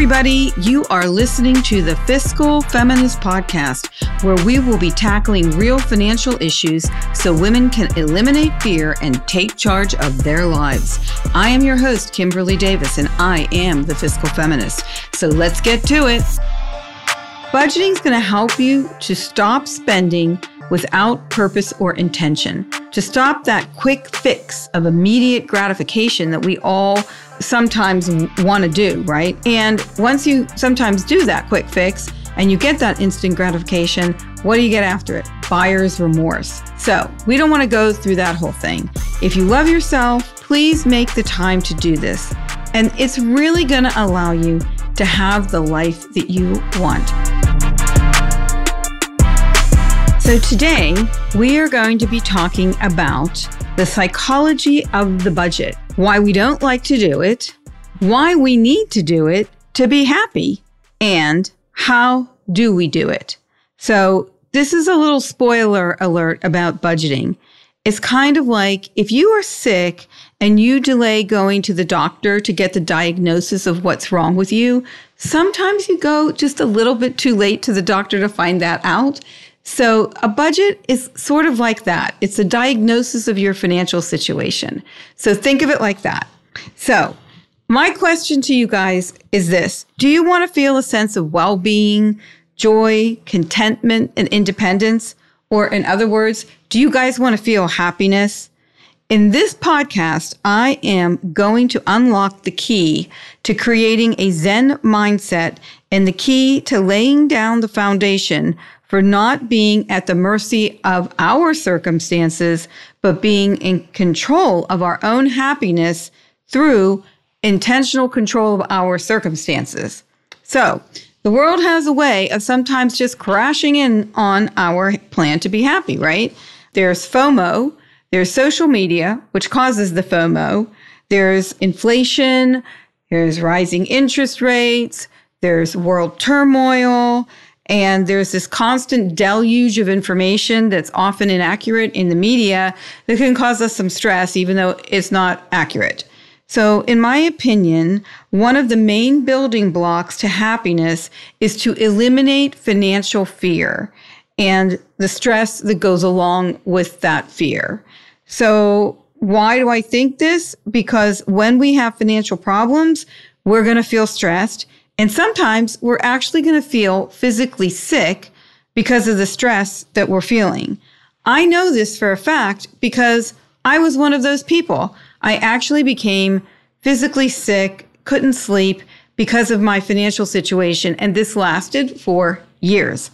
everybody. You are listening to the Fiscal Feminist Podcast, where we will be tackling real financial issues so women can eliminate fear and take charge of their lives. I am your host, Kimberly Davis, and I am the Fiscal Feminist. So let's get to it. Budgeting is going to help you to stop spending without purpose or intention, to stop that quick fix of immediate gratification that we all sometimes want to do, right? And once you sometimes do that quick fix and you get that instant gratification, what do you get after it? Buyer's remorse. So we don't want to go through that whole thing. If you love yourself, please make the time to do this. And it's really going to allow you to have the life that you want. So today, we are going to be talking about the psychology of the budget, why we don't like to do it, why we need to do it to be happy, and how do we do it. So this is a little spoiler alert about budgeting. It's kind of like if you are sick and you delay going to the doctor to get the diagnosis of what's wrong with you, sometimes you go just a little bit too late to the doctor to find that out. So a budget is sort of like that. It's a diagnosis of your financial situation. So think of it like that. So my question to you guys is this. Do you want to feel a sense of well-being, joy, contentment, and independence? Or in other words, do you guys want to feel happiness? In this podcast, I am going to unlock the key to creating a Zen mindset and the key to laying down the foundation for not being at the mercy of our circumstances, but being in control of our own happiness through intentional control of our circumstances. So the world has a way of sometimes just crashing in on our plan to be happy, right? There's FOMO, there's social media, which causes the FOMO, there's inflation, there's rising interest rates, there's world turmoil, and there's this constant deluge of information that's often inaccurate in the media that can cause us some stress, even though it's not accurate. So in my opinion, one of the main building blocks to happiness is to eliminate financial fear and the stress that goes along with that fear. So why do I think this? Because when we have financial problems, we're going to feel stressed. And sometimes we're actually going to feel physically sick because of the stress that we're feeling. I know this for a fact because I was one of those people. I actually became physically sick, couldn't sleep because of my financial situation, and this lasted for years.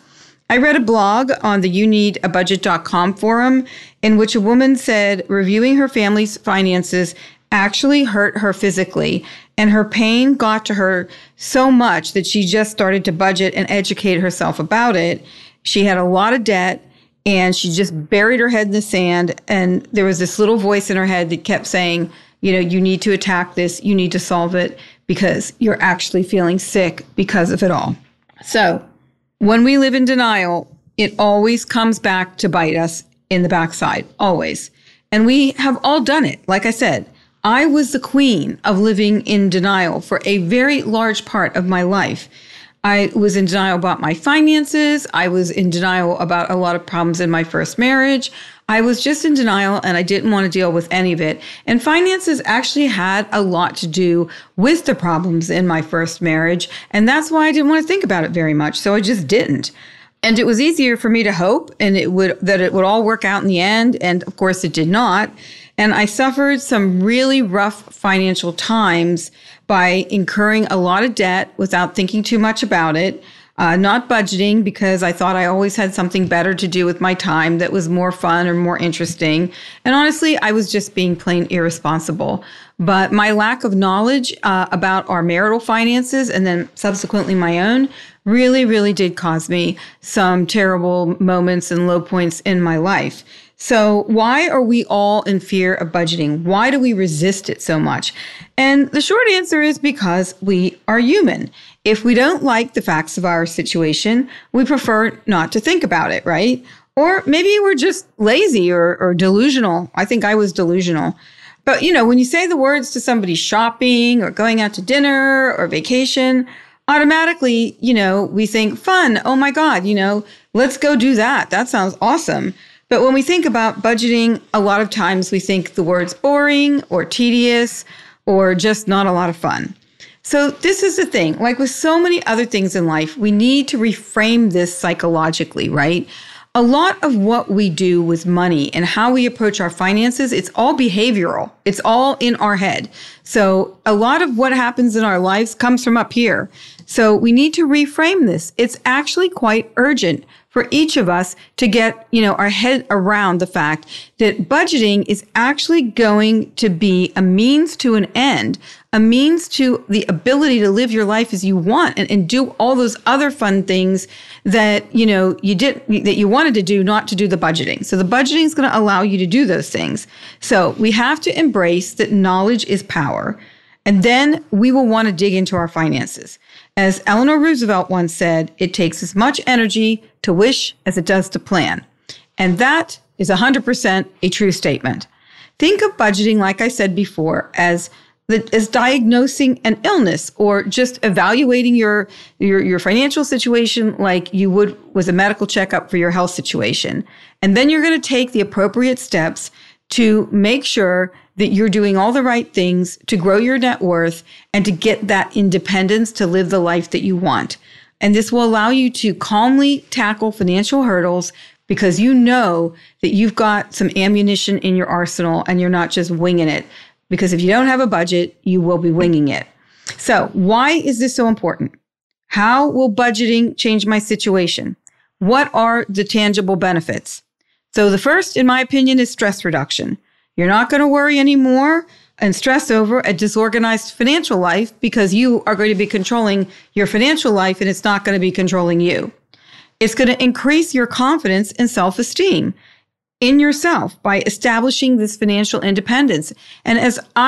I read a blog on the You Need A Budget.com forum in which a woman said reviewing her family's finances actually hurt her physically. And her pain got to her so much that she just started to budget and educate herself about it. She had a lot of debt and she just buried her head in the sand. And there was this little voice in her head that kept saying, you know, you need to attack this. You need to solve it because you're actually feeling sick because of it all. So when we live in denial, it always comes back to bite us in the backside, always. And we have all done it. Like I said, I was the queen of living in denial for a very large part of my life. I was in denial about my finances. I was in denial about a lot of problems in my first marriage. I was just in denial and I didn't want to deal with any of it. And finances actually had a lot to do with the problems in my first marriage. And that's why I didn't want to think about it very much. So I just didn't. And it was easier for me to hope and it would all work out in the end. And of course it did not. And I suffered some really rough financial times by incurring a lot of debt without thinking too much about it, not budgeting because I thought I always had something better to do with my time that was more fun or more interesting. And honestly, I was just being plain irresponsible. But my lack of knowledge about our marital finances and then subsequently my own really, really did cause me some terrible moments and low points in my life. So why are we all in fear of budgeting? Why do we resist it so much? And the short answer is because we are human. If we don't like the facts of our situation, we prefer not to think about it, right? Or maybe we're just lazy or delusional. I think I was delusional. But, you know, when you say the words to somebody shopping or going out to dinner or vacation, automatically, you know, we think fun. Oh my God, you know, let's go do that. That sounds awesome. But when we think about budgeting, a lot of times we think the word's boring or tedious or just not a lot of fun. So this is the thing, like with so many other things in life, we need to reframe this psychologically, right? A lot of what we do with money and how we approach our finances, it's all behavioral. It's all in our head. So a lot of what happens in our lives comes from up here. So we need to reframe this. It's actually quite urgent for each of us to get, you know, our head around the fact that budgeting is actually going to be a means to an end, a means to the ability to live your life as you want and do all those other fun things that, you know, you did, that you wanted to do, not to do the budgeting. So the budgeting is going to allow you to do those things. So we have to embrace that knowledge is power. And then we will want to dig into our finances. As Eleanor Roosevelt once said, it takes as much energy to wish as it does to plan. And that is 100% a true statement. Think of budgeting, like I said before, as diagnosing an illness or just evaluating your financial situation like you would with a medical checkup for your health situation. And then you're going to take the appropriate steps to make sure that you're doing all the right things to grow your net worth and to get that independence to live the life that you want. And this will allow you to calmly tackle financial hurdles because you know that you've got some ammunition in your arsenal and you're not just winging it. Because if you don't have a budget, you will be winging it. So why is this so important? How will budgeting change my situation? What are the tangible benefits? So the first, in my opinion, is stress reduction. You're not going to worry anymore and stress over a disorganized financial life because you are going to be controlling your financial life and it's not going to be controlling you. It's going to increase your confidence and self-esteem in yourself by establishing this financial independence. And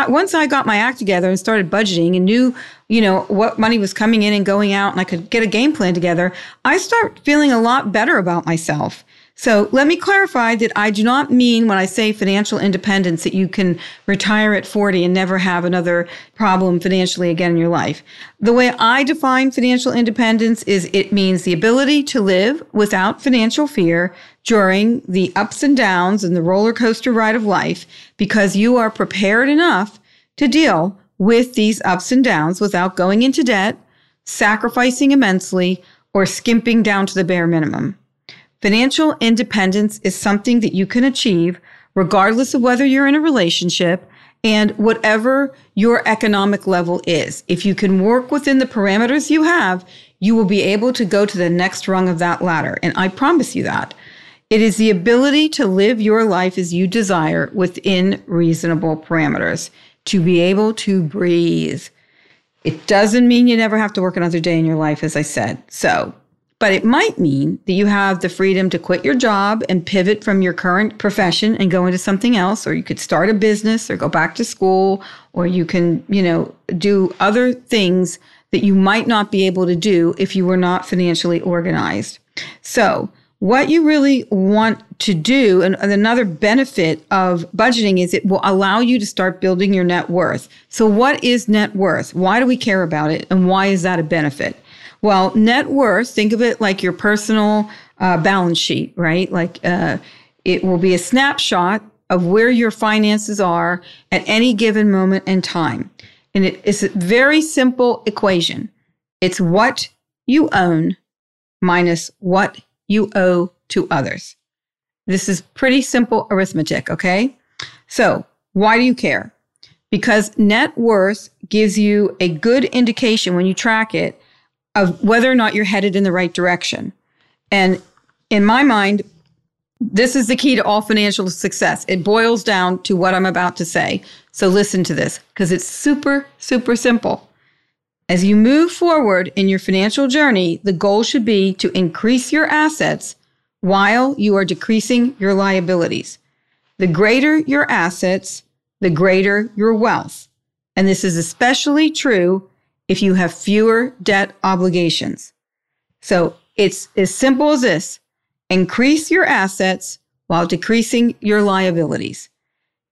once I got my act together and started budgeting and knew, you know, what money was coming in and going out and I could get a game plan together, I start feeling a lot better about myself. So let me clarify that I do not mean when I say financial independence that you can retire at 40 and never have another problem financially again in your life. The way I define financial independence is it means the ability to live without financial fear during the ups and downs and the roller coaster ride of life because you are prepared enough to deal with these ups and downs without going into debt, sacrificing immensely, or skimping down to the bare minimum. Financial independence is something that you can achieve regardless of whether you're in a relationship and whatever your economic level is. If you can work within the parameters you have, you will be able to go to the next rung of that ladder. And I promise you that. It is the ability to live your life as you desire within reasonable parameters, to be able to breathe. It doesn't mean you never have to work another day in your life, as I said. But it might mean that you have the freedom to quit your job and pivot from your current profession and go into something else, or you could start a business or go back to school, or you can, you know, do other things that you might not be able to do if you were not financially organized. So what you really want to do, and another benefit of budgeting is it will allow you to start building your net worth. So what is net worth? Why do we care about it? And why is that a benefit? Well, net worth, think of it like your personal balance sheet, right? Like it will be a snapshot of where your finances are at any given moment in time. And it's a very simple equation. It's what you own minus what you owe to others. This is pretty simple arithmetic, okay? So why do you care? Because net worth gives you a good indication when you track it of whether or not you're headed in the right direction. And in my mind, this is the key to all financial success. It boils down to what I'm about to say. So listen to this because it's super, super simple. As you move forward in your financial journey, the goal should be to increase your assets while you are decreasing your liabilities. The greater your assets, the greater your wealth. And this is especially true if you have fewer debt obligations. So it's as simple as this. Increase your assets while decreasing your liabilities.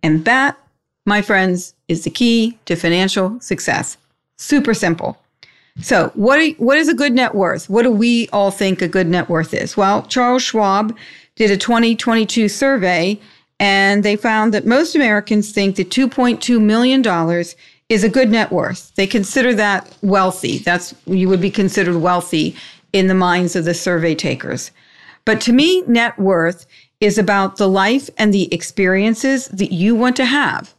And that, my friends, is the key to financial success. Super simple. So what is a good net worth? What do we all think a good net worth is? Well, Charles Schwab did a 2022 survey, and they found that most Americans think that $2.2 million is a good net worth. They consider that wealthy. That's, you would be considered wealthy in the minds of the survey takers. But to me, net worth is about the life and the experiences that you want to have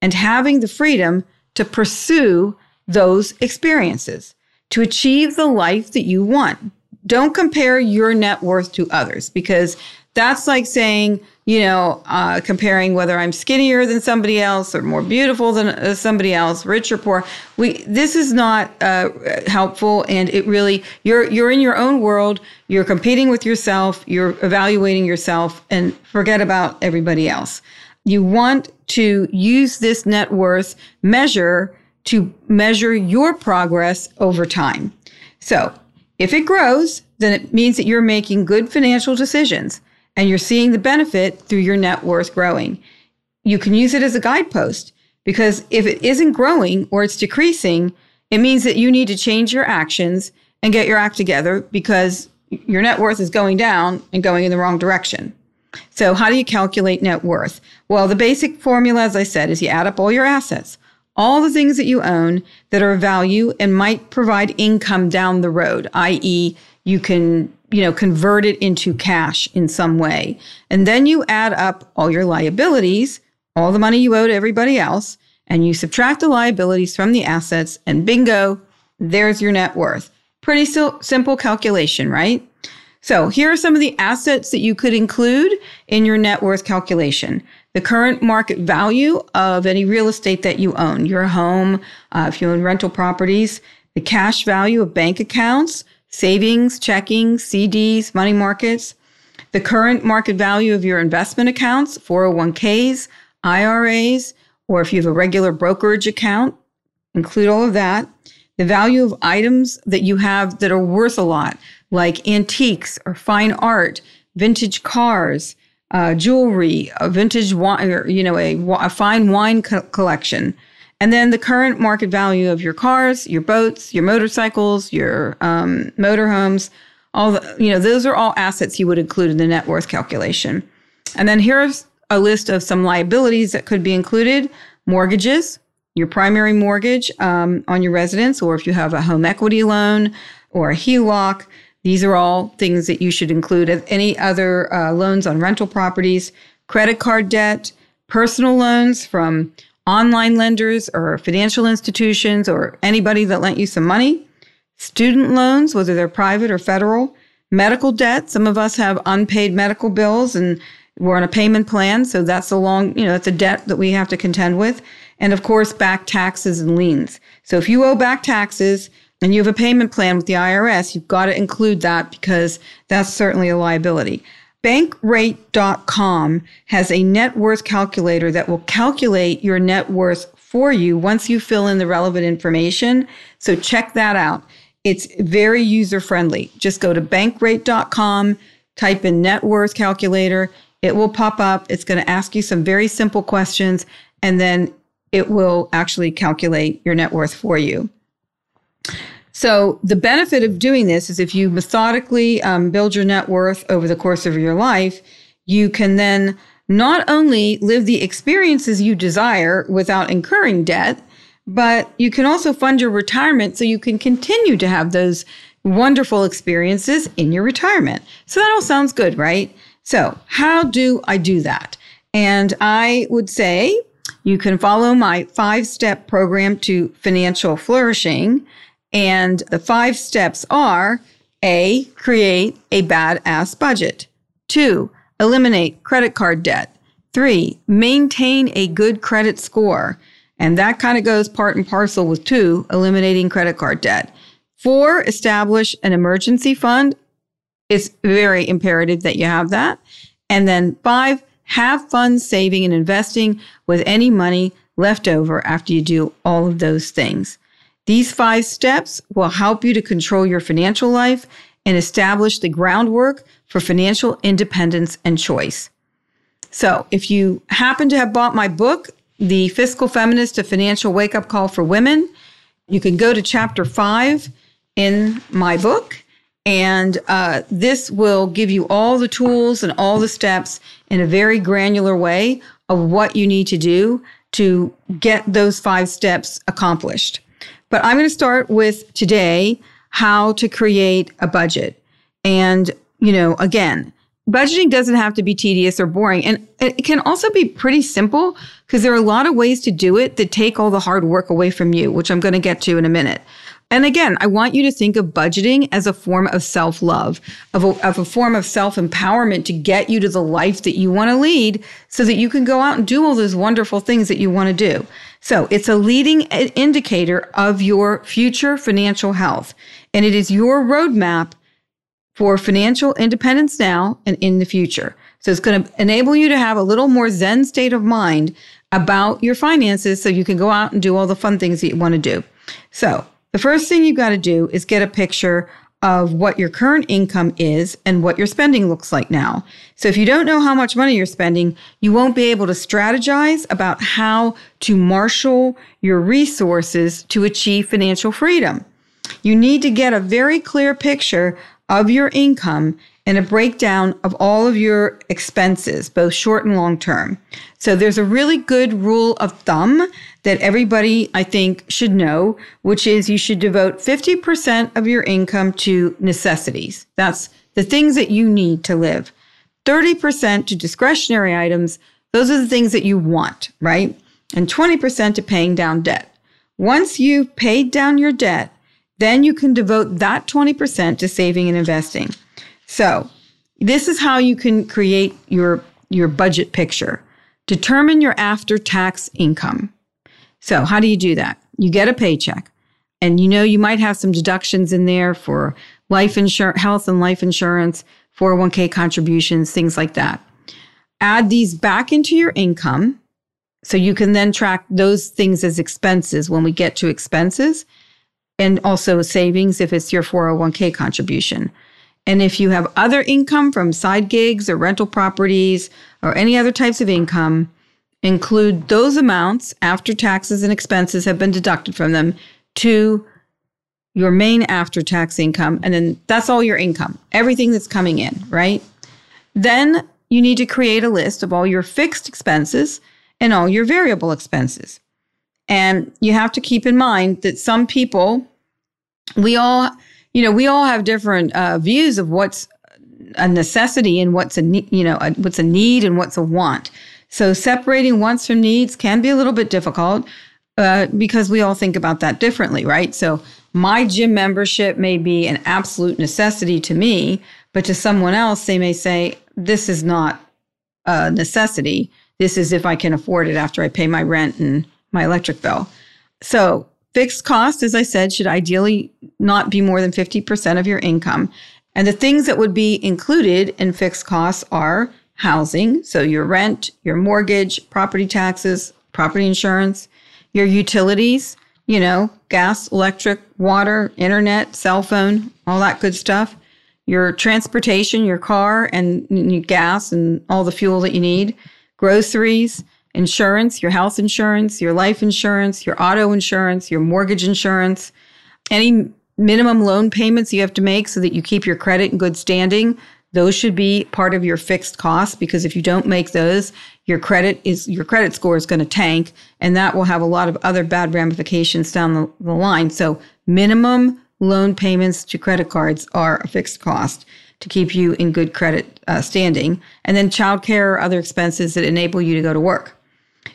and having the freedom to pursue those experiences, to achieve the life that you want. Don't compare your net worth to others, because that's like saying, comparing whether I'm skinnier than somebody else or more beautiful than somebody else, rich or poor. This is not helpful, and it really, you're in your own world, you're competing with yourself, you're evaluating yourself, and forget about everybody else. You want to use this net worth measure to measure your progress over time. So if it grows, then it means that you're making good financial decisions and you're seeing the benefit through your net worth growing. You can use it as a guidepost, because if it isn't growing or it's decreasing, it means that you need to change your actions and get your act together, because your net worth is going down and going in the wrong direction. So how do you calculate net worth? Well, the basic formula, as I said, is you add up all your assets, all the things that you own that are of value and might provide income down the road, i.e., you can, convert it into cash in some way. And then you add up all your liabilities, all the money you owe to everybody else, and you subtract the liabilities from the assets, and bingo, there's your net worth. Pretty simple calculation, right? So here are some of the assets that you could include in your net worth calculation. The current market value of any real estate that you own, your home, if you own rental properties, the cash value of bank accounts, savings, checking, CDs, money markets, the current market value of your investment accounts, 401ks, IRAs, or if you have a regular brokerage account, include all of that. The value of items that you have that are worth a lot, like antiques or fine art, vintage cars, jewelry, a vintage wine, or, a fine wine collection. And then the current market value of your cars, your boats, your motorcycles, your motorhomes, all the, those are all assets you would include in the net worth calculation. And then here's a list of some liabilities that could be included: mortgages, your primary mortgage on your residence, or if you have a home equity loan or a HELOC. These are all things that you should include. Any other loans on rental properties, credit card debt, personal loans from online lenders or financial institutions or anybody that lent you some money, student loans, whether they're private or federal, medical debt. Some of us have unpaid medical bills and we're on a payment plan. So that's a long, that's a debt that we have to contend with. And of course, back taxes and liens. So if you owe back taxes and you have a payment plan with the IRS, you've got to include that, because that's certainly a liability. Bankrate.com has a net worth calculator that will calculate your net worth for you once you fill in the relevant information. So check that out. It's very user-friendly. Just go to bankrate.com, type in net worth calculator. It will pop up. It's going to ask you some very simple questions, and then it will actually calculate your net worth for you. So the benefit of doing this is if you methodically build your net worth over the course of your life, you can then not only live the experiences you desire without incurring debt, but you can also fund your retirement so you can continue to have those wonderful experiences in your retirement. So that all sounds good, right? So how do I do that? And I would say you can follow my 5-step program to financial flourishing. And the 5 steps are: A, create a badass budget. 2, eliminate credit card debt. 3, maintain a good credit score. And that kind of goes part and parcel with 2, eliminating credit card debt. 4, establish an emergency fund. It's very imperative that you have that. And then 5, have fun saving and investing with any money left over after you do all of those things. These 5 steps will help you to control your financial life and establish the groundwork for financial independence and choice. So if you happen to have bought my book, The Fiscal Feminist, A Financial Wake-Up Call for Women, You can go to chapter 5 in my book, and this will give you all the tools and all the steps in a very granular way of what you need to do to get those 5 steps accomplished. But I'm going to start with today, how to create a budget. And, you know, again, budgeting doesn't have to be tedious or boring. And it can also be pretty simple because there are a lot of ways to do it that take all the hard work away from you, which I'm going to get to in a minute. And again, I want you to think of budgeting as a form of self-love, of a form of self-empowerment to get you to the life that you want to lead so that you can go out and do all those wonderful things that you want to do. So it's a leading indicator of your future financial health, and it is your roadmap for financial independence now and in the future. So it's going to enable you to have a little more zen state of mind about your finances so you can go out and do all the fun things that you want to do. So the first thing you've got to do is get a picture of what your current income is and what your spending looks like now. So if you don't know how much money you're spending, you won't be able to strategize about how to marshal your resources to achieve financial freedom. You need to get a very clear picture of your income and a breakdown of all of your expenses, both short and long term. So there's a really good rule of thumb that everybody, I think, should know, which is you should devote 50% of your income to necessities. That's the things that you need to live. 30% to discretionary items. Those are the things that you want, right? And 20% to paying down debt. Once you've paid down your debt, then you can devote that 20% to saving and investing. So this is how you can create your budget picture. Determine your after-tax income. So how do you do that? You get a paycheck, and you know you might have some deductions in there for life insurance, health and life insurance, 401k contributions, things like that. Add these back into your income so you can then track those things as expenses when we get to expenses, and also savings if it's your 401k contribution. And if you have other income from side gigs or rental properties or any other types of income, include those amounts after taxes and expenses have been deducted from them to your main after-tax income. And then that's all your income, everything that's coming in, right? Then you need to create a list of all your fixed expenses and all your variable expenses. And you have to keep in mind that some people, we all have different views of what's a necessity and what's what's a need and what's a want. So separating wants from needs can be a little bit difficult because we all think about that differently, right? So my gym membership may be an absolute necessity to me, but to someone else, they may say, this is not a necessity. This is if I can afford it after I pay my rent and my electric bill. So fixed cost, as I said, should ideally not be more than 50% of your income. And the things that would be included in fixed costs are housing, so your rent, your mortgage, property taxes, property insurance, your utilities, gas, electric, water, internet, cell phone, all that good stuff, your transportation, your car and gas and all the fuel that you need, groceries, insurance, your health insurance, your life insurance, your auto insurance, your mortgage insurance, any minimum loan payments you have to make so that you keep your credit in good standing. Those should be part of your fixed costs, because if you don't make those, your credit score is going to tank, and that will have a lot of other bad ramifications down the line. So minimum loan payments to credit cards are a fixed cost to keep you in good credit standing. And then childcare or other expenses that enable you to go to work.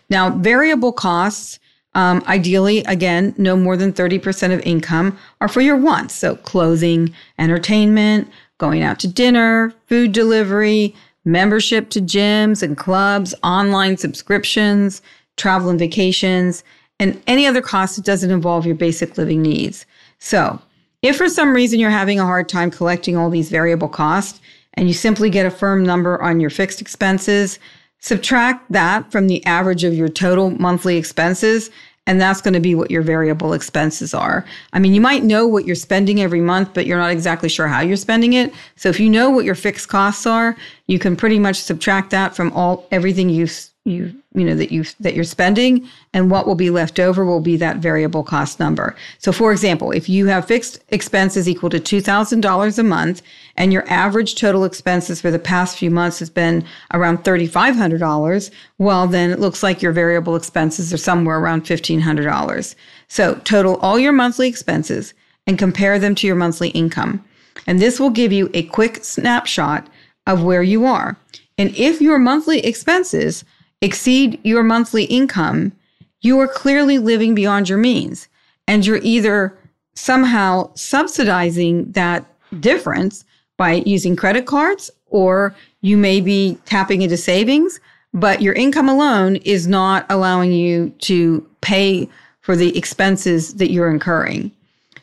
Now, variable costs, ideally, again, no more than 30% of income, are for your wants. So clothing, entertainment, going out to dinner, food delivery, membership to gyms and clubs, online subscriptions, travel and vacations, and any other cost that doesn't involve your basic living needs. So if for some reason you're having a hard time collecting all these variable costs and you simply get a firm number on your fixed expenses, subtract that from the average of your total monthly expenses, and that's going to be what your variable expenses are. I mean, you might know what you're spending every month, but you're not exactly sure how you're spending it. So if you know what your fixed costs are, you can pretty much subtract that from everything you've that you're spending, and what will be left over will be that variable cost number. So for example, if you have fixed expenses equal to $2,000 a month and your average total expenses for the past few months has been around $3,500, well, then it looks like your variable expenses are somewhere around $1,500. So total all your monthly expenses and compare them to your monthly income. And this will give you a quick snapshot of where you are. And if your monthly expenses exceed your monthly income, you are clearly living beyond your means, and you're either somehow subsidizing that difference by using credit cards, or you may be tapping into savings, but your income alone is not allowing you to pay for the expenses that you're incurring.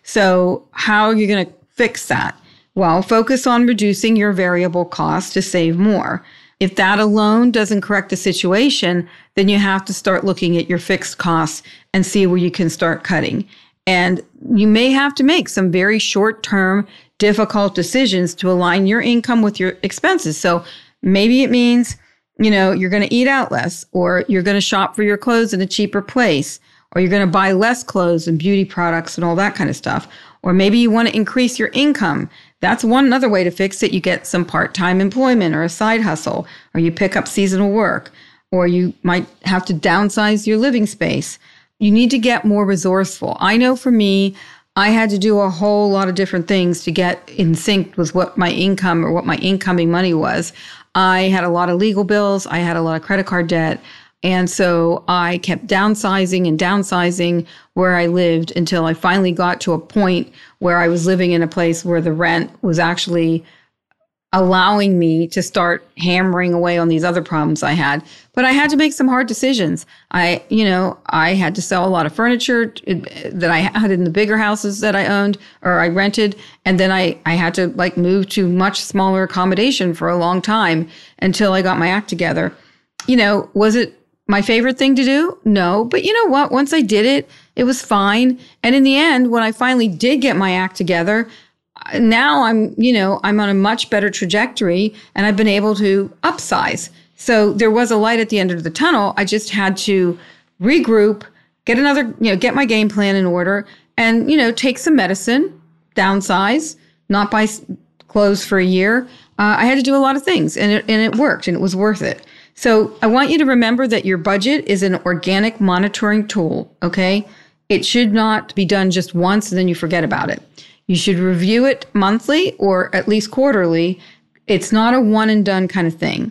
So how are you going to fix that? Well, focus on reducing your variable costs to save more. If that alone doesn't correct the situation, then you have to start looking at your fixed costs and see where you can start cutting. And you may have to make some very short-term, difficult decisions to align your income with your expenses. So maybe it means, you're going to eat out less, or you're going to shop for your clothes in a cheaper place, or you're going to buy less clothes and beauty products and all that kind of stuff. Or maybe you want to increase your income. That's another way to fix it. You get some part-time employment or a side hustle, or you pick up seasonal work, or you might have to downsize your living space. You need to get more resourceful. I know for me, I had to do a whole lot of different things to get in sync with what my income or what my incoming money was. I had a lot of legal bills. I had a lot of credit card debt. And so I kept downsizing where I lived until I finally got to a point where I was living in a place where the rent was actually allowing me to start hammering away on these other problems I had. But I had to make some hard decisions. I had to sell a lot of furniture that I had in the bigger houses that I owned or I rented. And then I had to move to much smaller accommodation for a long time until I got my act together. Was it my favorite thing to do? No. But you know what? Once I did it, it was fine. And in the end, when I finally did get my act together, now I'm on a much better trajectory, and I've been able to upsize. So there was a light at the end of the tunnel. I just had to regroup, get my game plan in order, and, take some medicine, downsize, not buy clothes for a year. I had to do a lot of things, and it worked, and it was worth it. So I want you to remember that your budget is an organic monitoring tool, okay? It should not be done just once and then you forget about it. You should review it monthly or at least quarterly. It's not a one and done kind of thing.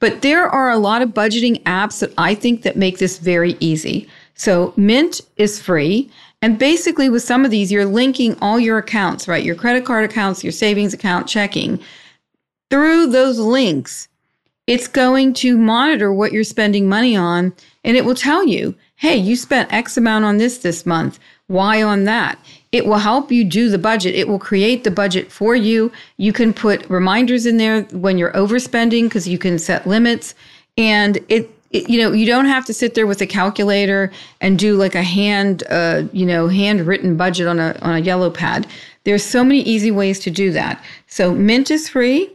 But there are a lot of budgeting apps that I think that make this very easy. So Mint is free. And basically with some of these, you're linking all your accounts, right? Your credit card accounts, your savings account, checking. Through those links, it's going to monitor what you're spending money on, and it will tell you, hey, you spent X amount on this month. Why on that? It will help you do the budget. It will create the budget for you. You can put reminders in there when you're overspending because you can set limits. And you don't have to sit there with a calculator and do like a handwritten budget on a yellow pad. There's so many easy ways to do that. So Mint is free.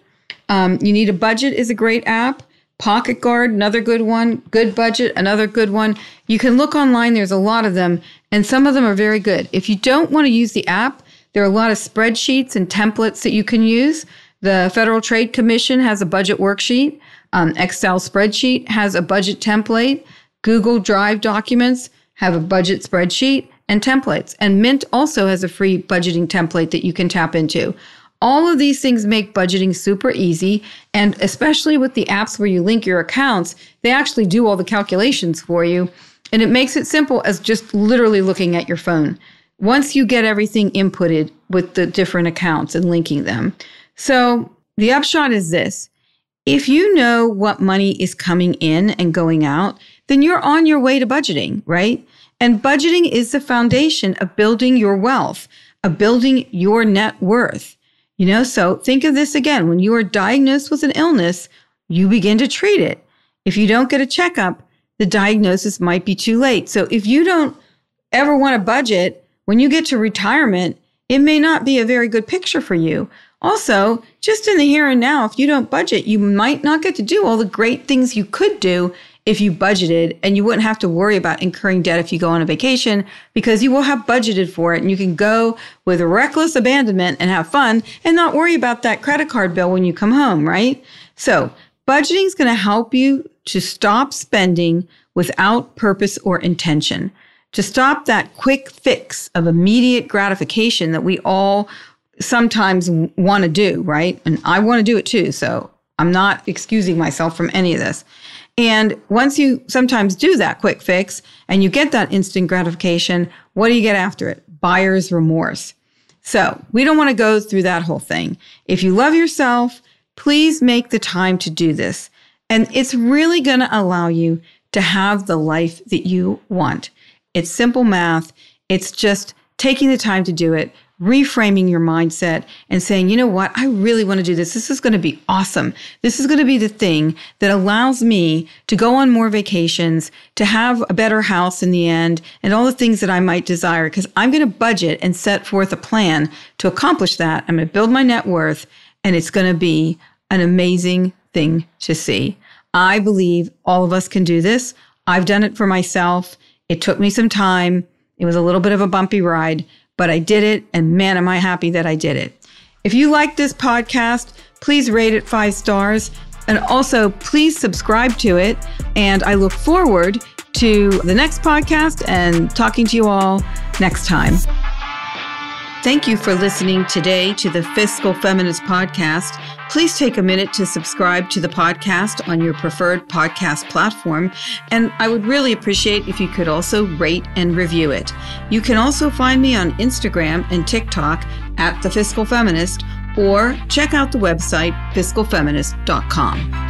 You Need a Budget is a great app. Pocket Guard, another good one. Good Budget, another good one. You can look online. There's a lot of them, and some of them are very good. If you don't want to use the app, there are a lot of spreadsheets and templates that you can use. The Federal Trade Commission has a budget worksheet. Excel spreadsheet has a budget template. Google Drive documents have a budget spreadsheet and templates. And Mint also has a free budgeting template that you can tap into. All of these things make budgeting super easy, and especially with the apps where you link your accounts, they actually do all the calculations for you, and it makes it simple as just literally looking at your phone once you get everything inputted with the different accounts and linking them. So the upshot is this. If you know what money is coming in and going out, then you're on your way to budgeting, right? And budgeting is the foundation of building your wealth, of building your net worth. So think of this again. When you are diagnosed with an illness, you begin to treat it. If you don't get a checkup, the diagnosis might be too late. So if you don't ever want to budget, when you get to retirement, it may not be a very good picture for you. Also, just in the here and now, if you don't budget, you might not get to do all the great things you could do if you budgeted, and you wouldn't have to worry about incurring debt if you go on a vacation because you will have budgeted for it and you can go with reckless abandonment and have fun and not worry about that credit card bill when you come home, right? So budgeting is going to help you to stop spending without purpose or intention, to stop that quick fix of immediate gratification that we all sometimes want to do, right? And I want to do it too, so I'm not excusing myself from any of this. And once you sometimes do that quick fix and you get that instant gratification, what do you get after it? Buyer's remorse. So we don't want to go through that whole thing. If you love yourself, please make the time to do this. And it's really going to allow you to have the life that you want. It's simple math. It's just taking the time to do it, reframing your mindset and saying, you know what, I really want to do this. This is going to be awesome. This is going to be the thing that allows me to go on more vacations, to have a better house in the end, and all the things that I might desire, because I'm going to budget and set forth a plan to accomplish that. I'm going to build my net worth, and it's going to be an amazing thing to see. I believe all of us can do this. I've done it for myself. It took me some time. It was a little bit of a bumpy ride, but I did it, and man, am I happy that I did it. If you like this podcast, please rate it 5 stars, and also please subscribe to it. And I look forward to the next podcast and talking to you all next time. Thank you for listening today to the Fiscal Feminist Podcast. Please take a minute to subscribe to the podcast on your preferred podcast platform. And I would really appreciate if you could also rate and review it. You can also find me on Instagram and TikTok at The Fiscal Feminist, or check out the website fiscalfeminist.com.